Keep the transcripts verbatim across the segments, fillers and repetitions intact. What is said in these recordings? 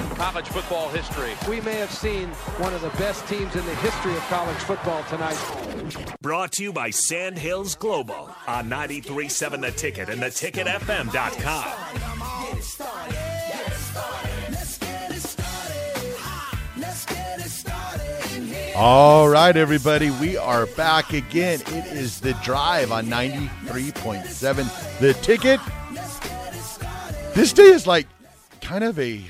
in college football history. We may have seen one of the best teams in the history of college football tonight. Brought to you by Sand Hills Global on ninety-three point seven The Ticket and the ticket f m dot com. Get it started. All right, everybody, we are back again. It is The Drive on ninety-three point seven The Ticket. This day is like kind of a,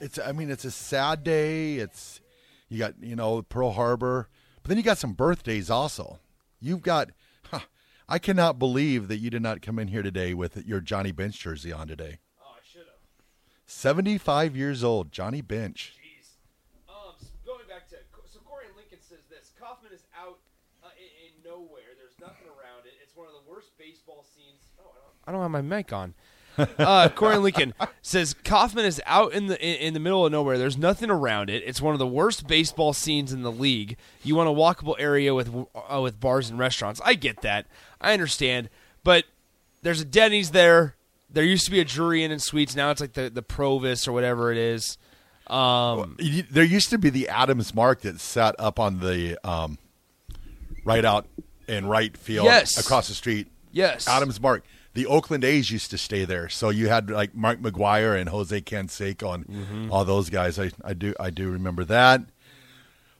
it's, I mean, it's a sad day. It's, you got, you know, Pearl Harbor, but then you got some birthdays also. You've got, huh, I cannot believe that you did not come in here today with your Johnny Bench jersey on today. Oh, I should have. seventy-five years old, Johnny Bench. Kaufman is out uh, in, in nowhere. There's nothing around it. It's one of the worst baseball scenes. Oh, I, don't, I don't have my mic on. Uh, Corey Lincoln says Kaufman is out in the in, in the middle of nowhere. There's nothing around it. It's one of the worst baseball scenes in the league. You want a walkable area with uh, with bars and restaurants. I get that. I understand. But there's a Denny's there. There used to be a Drury Inn and Suites. Now it's like the, the Provis or whatever it is. Um, well, there used to be the Adams Mark that sat up on the um, right out and right field yes. across the street. Yes, Adams Mark. The Oakland A's used to stay there, so you had like Mark McGwire and Jose Canseco and mm-hmm. all those guys. I, I do I do remember that.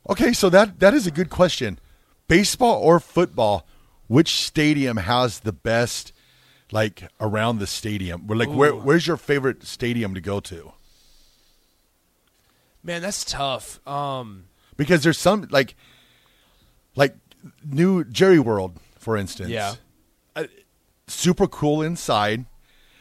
Okay, so that that is a good question. Baseball or football, which stadium has the best like around the stadium? We're like, where, where's your favorite stadium to go to? Man, that's tough. Um, because there's some like, like new Jerry World, for instance. Yeah, uh, super cool inside,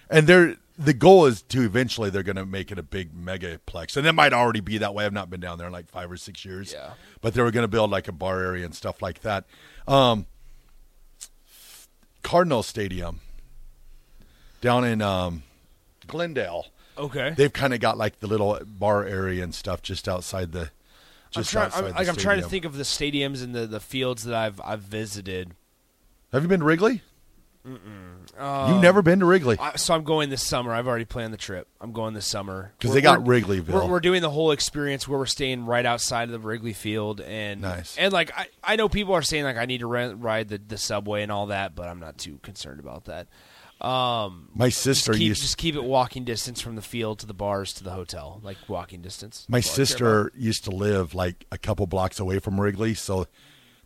and they're the goal is to eventually they're going to make it a big megaplex, and it might already be that way. I've not been down there in like five or six years. Yeah, but they were going to build like a bar area and stuff like that. Um, Cardinal Stadium down in um, Glendale. Okay. They've kind of got like the little bar area and stuff just outside the. Just I'm, trying, outside I'm, the like I'm trying to think of the stadiums and the, the fields that I've I've visited. Have you been to Wrigley? Mm-mm. Um, You've never been to Wrigley, I, so I'm going this summer. I've already planned the trip. I'm going this summer because they got we're, Wrigleyville. We're, we're doing the whole experience where we're staying right outside of the Wrigley Field, and nice. And like I, I know people are saying like I need to rent, ride the, the subway and all that, but I'm not too concerned about that. Um, my sister just keep, used to, just keep it walking distance from the field to the bars to the hotel, like walking distance. My sister used to live like a couple blocks away from Wrigley, so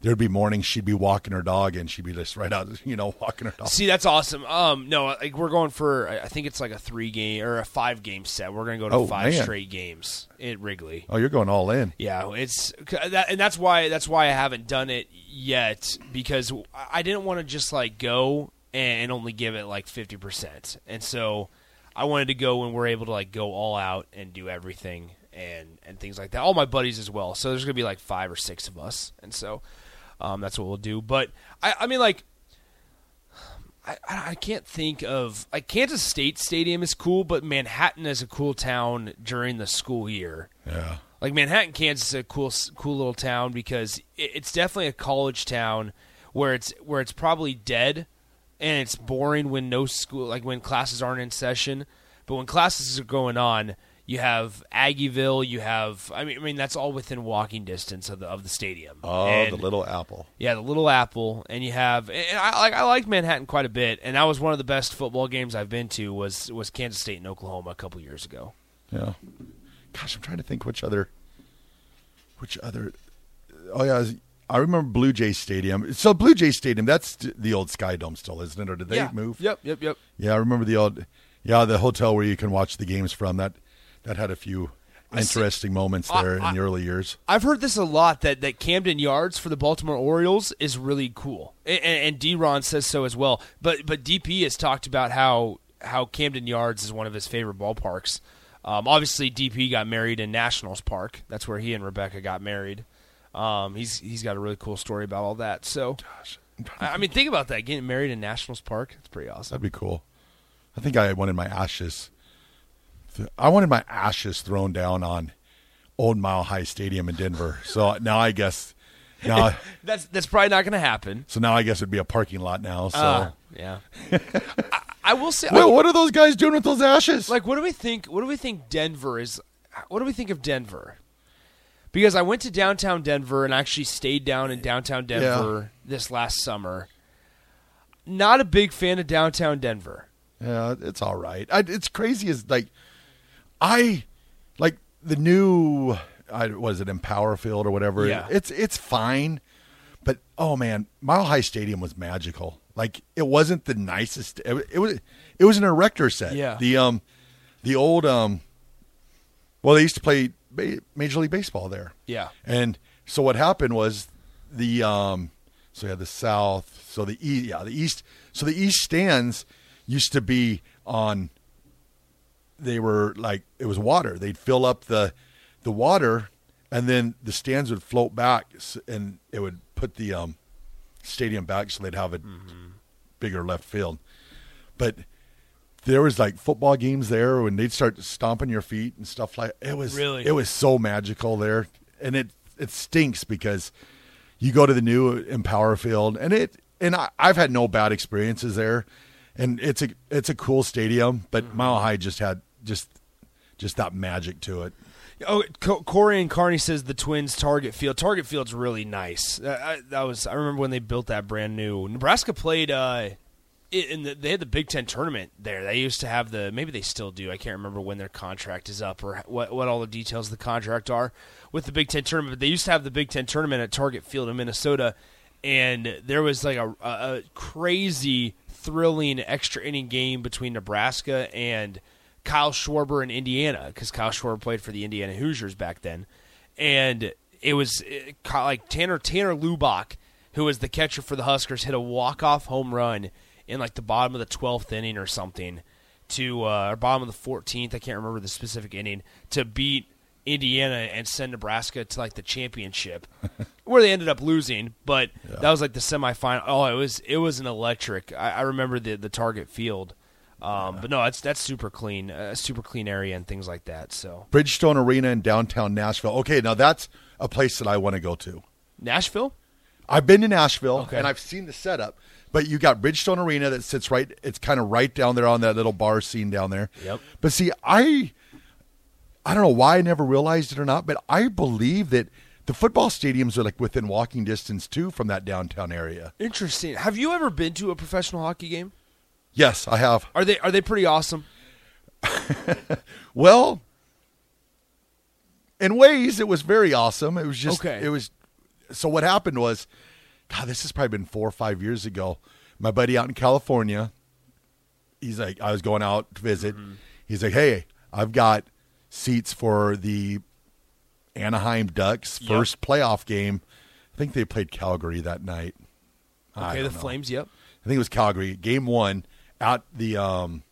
there'd be mornings she'd be walking her dog and she'd be just right out, you know, walking her dog. See, that's awesome. Um, no, like we're going for I think it's like a three game or a five game set. We're gonna go to oh, five man. straight games at Wrigley. Oh, you're going all in. Yeah, it's that, and that's why that's why I haven't done it yet because I didn't want to just like go. And only give it like fifty percent. And so I wanted to go when we're able to like go all out and do everything and, and things like that. All my buddies as well. So there's going to be like five or six of us. And so um, that's what we'll do. But I, I mean like I, I can't think of like Kansas State Stadium is cool, but Manhattan is a cool town during the school year. Yeah. Like Manhattan, Kansas is a cool, cool little town because it, it's definitely a college town where it's, where it's probably dead. and it's boring when no school, like when classes aren't in session. But when classes are going on, you have Aggieville, you have, I mean, I mean that's all within walking distance of the of the stadium. Oh, and, the Little Apple. Yeah, the Little Apple, and you have, and I like I liked Manhattan quite a bit, and that was one of the best football games I've been to was was Kansas State and Oklahoma a couple years ago. Yeah. Gosh, I'm trying to think which other, which other, oh yeah, I remember Blue Jays Stadium. So Blue Jays Stadium, that's the old Sky Dome still, isn't it? Or did they yeah. move? Yep, yep, yep. Yeah, I remember the old, yeah, the hotel where you can watch the games from. That that had a few interesting moments there I, I, in the early years. I've heard this a lot, that, that Camden Yards for the Baltimore Orioles is really cool. And, and D-Ron says so as well. But but D P has talked about how how Camden Yards is one of his favorite ballparks. Um, obviously, D P got married in Nationals Park. That's where he and Rebecca got married. Um, he's he's got a really cool story about all that. So, Gosh, I, I mean, think about that. Getting married in Nationals Park. That's pretty awesome. That'd be cool. I think I wanted my ashes. Th- I wanted my ashes thrown down on Old Mile High Stadium in Denver. So now I guess now that's that's probably not going to happen. So now I guess it'd be a parking lot now. So uh, yeah. I, I will say, Wait, I, what are those guys doing with those ashes? Like, what do we think? What do we think Denver is? What do we think of Denver? Because I went to downtown Denver and actually stayed down in downtown Denver yeah. this last summer. Not a big fan of downtown Denver. Yeah, it's all right. I, it's crazy as like, I like the new. I was it Empower Field or whatever. Yeah. it's it's fine, but oh man, Mile High Stadium was magical. Like, it wasn't the nicest. It was it was an erector set. Yeah. The um, the old um, well, they used to play Major League Baseball there. Yeah. And so what happened was the um, so yeah, the South, so the East, yeah, the East. So the East stands used to be on. They were like it was water. They'd fill up the the water, and then the stands would float back, and it would put the um. stadium back, so they'd have a mm-hmm. bigger left field. But there was like football games there when they'd start stomping your feet and stuff like it was really it was so magical there. And it it stinks because you go to the new Empower Field and it and I, I've had no bad experiences there, and it's a it's a cool stadium, but mm-hmm. Mile High just had just just that magic to it. Oh, Corey and Carney says the Twins Target Field. Target Field's really nice. I, that was I remember when they built that brand new. Nebraska played uh, in the, they had the Big Ten tournament there. They used to have the maybe they still do. I can't remember when their contract is up or what what all the details of the contract are with the Big Ten tournament. But they used to have the Big Ten tournament at Target Field in Minnesota, and there was like a, a crazy, thrilling extra inning game between Nebraska and Kyle Schwarber in Indiana, because Kyle Schwarber played for the Indiana Hoosiers back then, and it was it, like Tanner Tanner Lubach, who was the catcher for the Huskers, hit a walk-off home run in like the bottom of the twelfth inning or something, to uh, or bottom of the fourteenth, I can't remember the specific inning, to beat Indiana and send Nebraska to like the championship, where they ended up losing. But yeah. that was like the semifinal. Oh, it was it was an electric. I, I remember the the Target Field. Um, yeah. But no, that's that's super clean, uh, super clean area and things like that. So Bridgestone Arena in downtown Nashville. Okay, now that's a place that I want to go to. Nashville? I've been to Nashville, okay. and I've seen the setup. But you got Bridgestone Arena that sits right. It's kind of right down there on that little bar scene down there. Yep. But see, I I don't know why I never realized it or not, but I believe that the football stadiums are like within walking distance too from that downtown area. Interesting. Have you ever been to a professional hockey game? Yes, I have. Are they are they pretty awesome? Well, in ways, it was very awesome. It was just, okay. it was, so what happened was, God, this has probably been four or five years ago. My buddy out in California, he's like, I was going out to visit. Mm-hmm. He's like, hey, I've got seats for the Anaheim Ducks yep. first playoff game. I think they played Calgary that night. Okay, the know. Flames, yep. I think it was Calgary, game one. At the, um,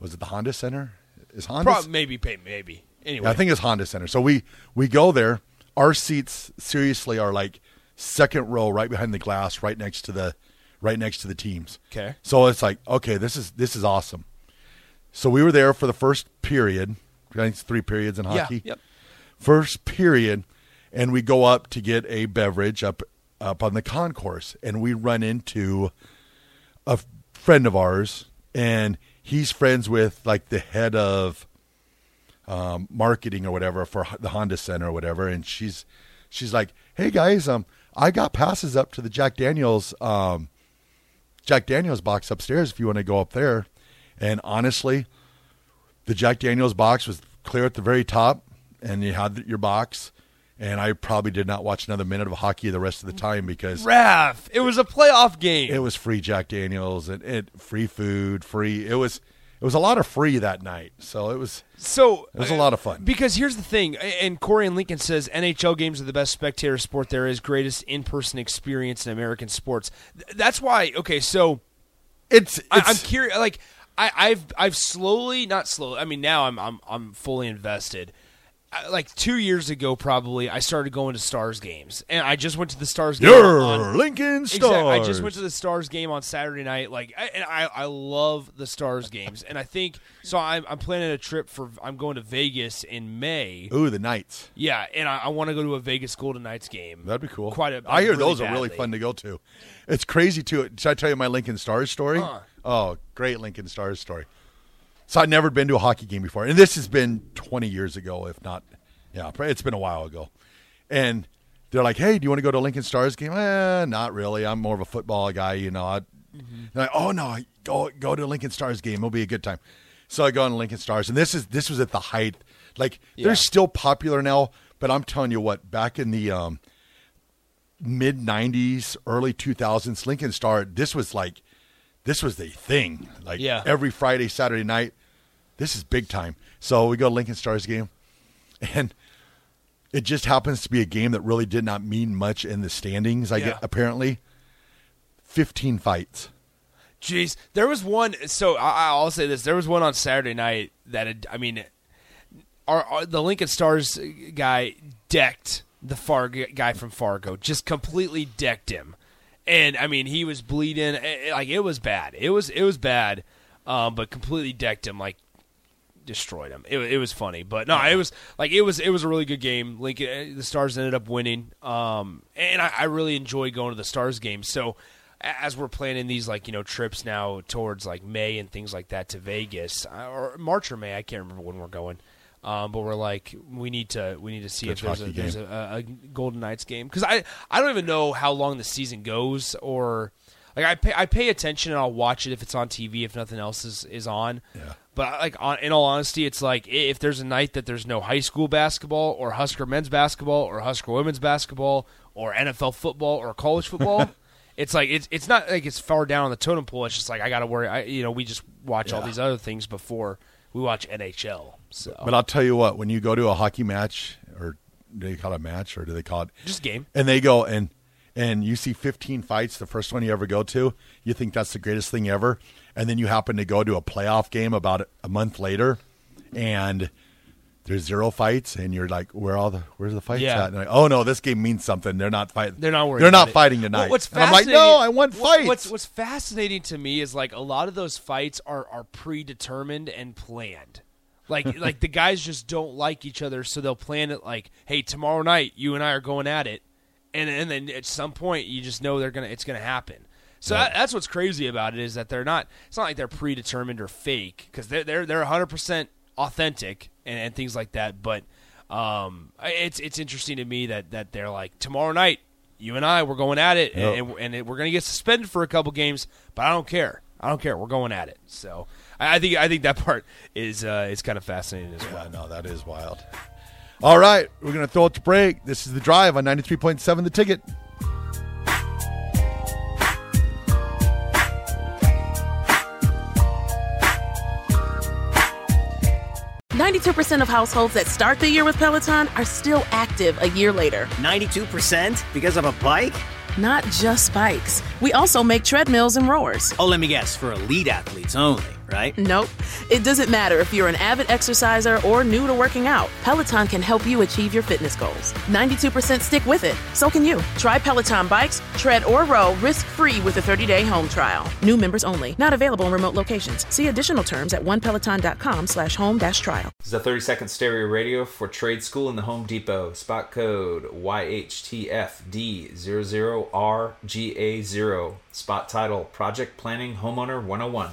was it the Honda Center? Is Honda? Probably, maybe, maybe. Anyway. Yeah, I think it's Honda Center. So we, we go there. Our seats, seriously, are like second row right behind the glass, right next to the right next to the teams. Okay. So it's like, okay, this is this is awesome. So we were there for the first period. I think it's three periods in hockey. Yeah, yep. First period, and we go up to get a beverage up, up on the concourse, and we run into a friend of ours, and he's friends with like the head of um, marketing or whatever for the Honda Center or whatever. And she's she's like, hey guys, um, I got passes up to the Jack Daniels um, Jack Daniels box upstairs if you want to go up there. And honestly, the Jack Daniels box was clear at the very top, and you had your box. And I probably did not watch another minute of hockey the rest of the time because Raph, it was a playoff game. It was free Jack Daniels and it free food, free. It was it was a lot of free that night, so it was so it was a lot of fun. Because here's the thing, and Corey and Lincoln says N H L games are the best spectator sport there is, greatest in person experience in American sports. That's why. Okay, so it's, it's I, I'm curious. Like I, I've I've slowly, not slowly. I mean, now I'm I'm I'm fully invested. Like two years ago, probably, I started going to Stars games, and I just went to the Stars game. Your on, Lincoln Stars. Exactly, I just went to the Stars game on Saturday night. Like, I, and I, I love the Stars games, and I think so. I'm, I'm planning a trip for. I'm going to Vegas in May. Ooh, the Knights. Yeah, and I, I want to go to a Vegas Golden Knights game. That'd be cool. Quite a. I hear really those badly. Are really fun to go to. It's crazy too. Did I tell you my Lincoln Stars story? Huh. Oh, great Lincoln Stars story. So I'd never been to a hockey game before. And this has been twenty years ago, if not. Yeah, it's been a while ago. And they're like, hey, do you want to go to a Lincoln Stars game? Eh, not really. I'm more of a football guy, you know. I, mm-hmm. They're like, oh, no, go go to a Lincoln Stars game. It'll be a good time. So I go on Lincoln Stars. And this is this was at the height. Like, yeah. They're still popular now. But I'm telling you what, back in the um, mid nineties, early two thousands, Lincoln Star, this was like, this was the thing. Like, yeah. Every Friday, Saturday night. This is big time. So we go to Lincoln Stars game, and it just happens to be a game that really did not mean much in the standings, I yeah. get, apparently. fifteen fights. Jeez. There was one. So I, I'll say this. There was one on Saturday night that, had, I mean, our, our, the Lincoln Stars guy decked the Fargo, guy from Fargo. Just completely decked him. And, I mean, he was bleeding. Like, it was bad. It was it was bad, um, but completely decked him, like, destroyed him. It, it was funny, but no, it was like it was it was a really good game. Lincoln, the Stars ended up winning, um, and I, I really enjoy going to the Stars game. So as we're planning these like you know trips now towards like May and things like that to Vegas or March or May, I can't remember when we're going, um, but we're like we need to we need to see Pitch if there's, a, there's a, a Golden Knights game because I I don't even know how long the season goes or. Like I pay, I pay attention and I'll watch it if it's on T V, if nothing else is, is on. Yeah. But like on, in all honesty, it's like if there's a night that there's no high school basketball or Husker men's basketball or Husker women's basketball or N F L football or college football, it's like it's it's not like it's far down on the totem pole. It's just like I got to worry. I, you know, we just watch yeah. all these other things before we watch N H L. So, but I'll tell you what, when you go to a hockey match, or do they call it a match, or do they call it just game? And they go and. And you see fifteen fights, the first one you ever go to, you think that's the greatest thing ever. And then you happen to go to a playoff game about a month later, and there's zero fights, and you're like, "Where all the where's the fights yeah. at?" And like, "Oh no, this game means something. They're not fighting. They're not worried. They're not it. fighting tonight." Well, what's fascinating, and I'm like, "No, I want fights." What's What's fascinating to me is like a lot of those fights are are predetermined and planned. Like like the guys just don't like each other, so they'll plan it like, "Hey, tomorrow night, you and I are going at it." And and then at some point you just know they're gonna it's gonna happen. So yeah. that, that's what's crazy about it is that they're not. It's not like they're predetermined or fake because they're they're they're one hundred percent authentic and, and things like that. But um, it's it's interesting to me that, that they're like tomorrow night you and I we're going at it yep. and and, and we're gonna get suspended for a couple games, but I don't care. I don't care. We're going at it. So I, I think I think that part is uh, is kind of fascinating as well. Yeah, no, that is wild. All right, we're going to throw it to break. This is The Drive on ninety-three point seven The Ticket. ninety-two percent of households that start the year with Peloton are still active a year later. ninety-two percent because of a bike? Not just bikes. We also make treadmills and rowers. Oh, let me guess, for elite athletes only, right? Nope. It doesn't matter if you're an avid exerciser or new to working out. Peloton can help you achieve your fitness goals. ninety-two percent stick with it. So can you. Try Peloton bikes, tread, or row risk-free with a thirty-day home trial. New members only. Not available in remote locations. See additional terms at onepeloton.com slash home dash trial. This is a thirty-second stereo radio for Trade School in the Home Depot. Spot code Y H T F D zero zero R G A zero. zero. Spot title, Project Planning Homeowner one oh one.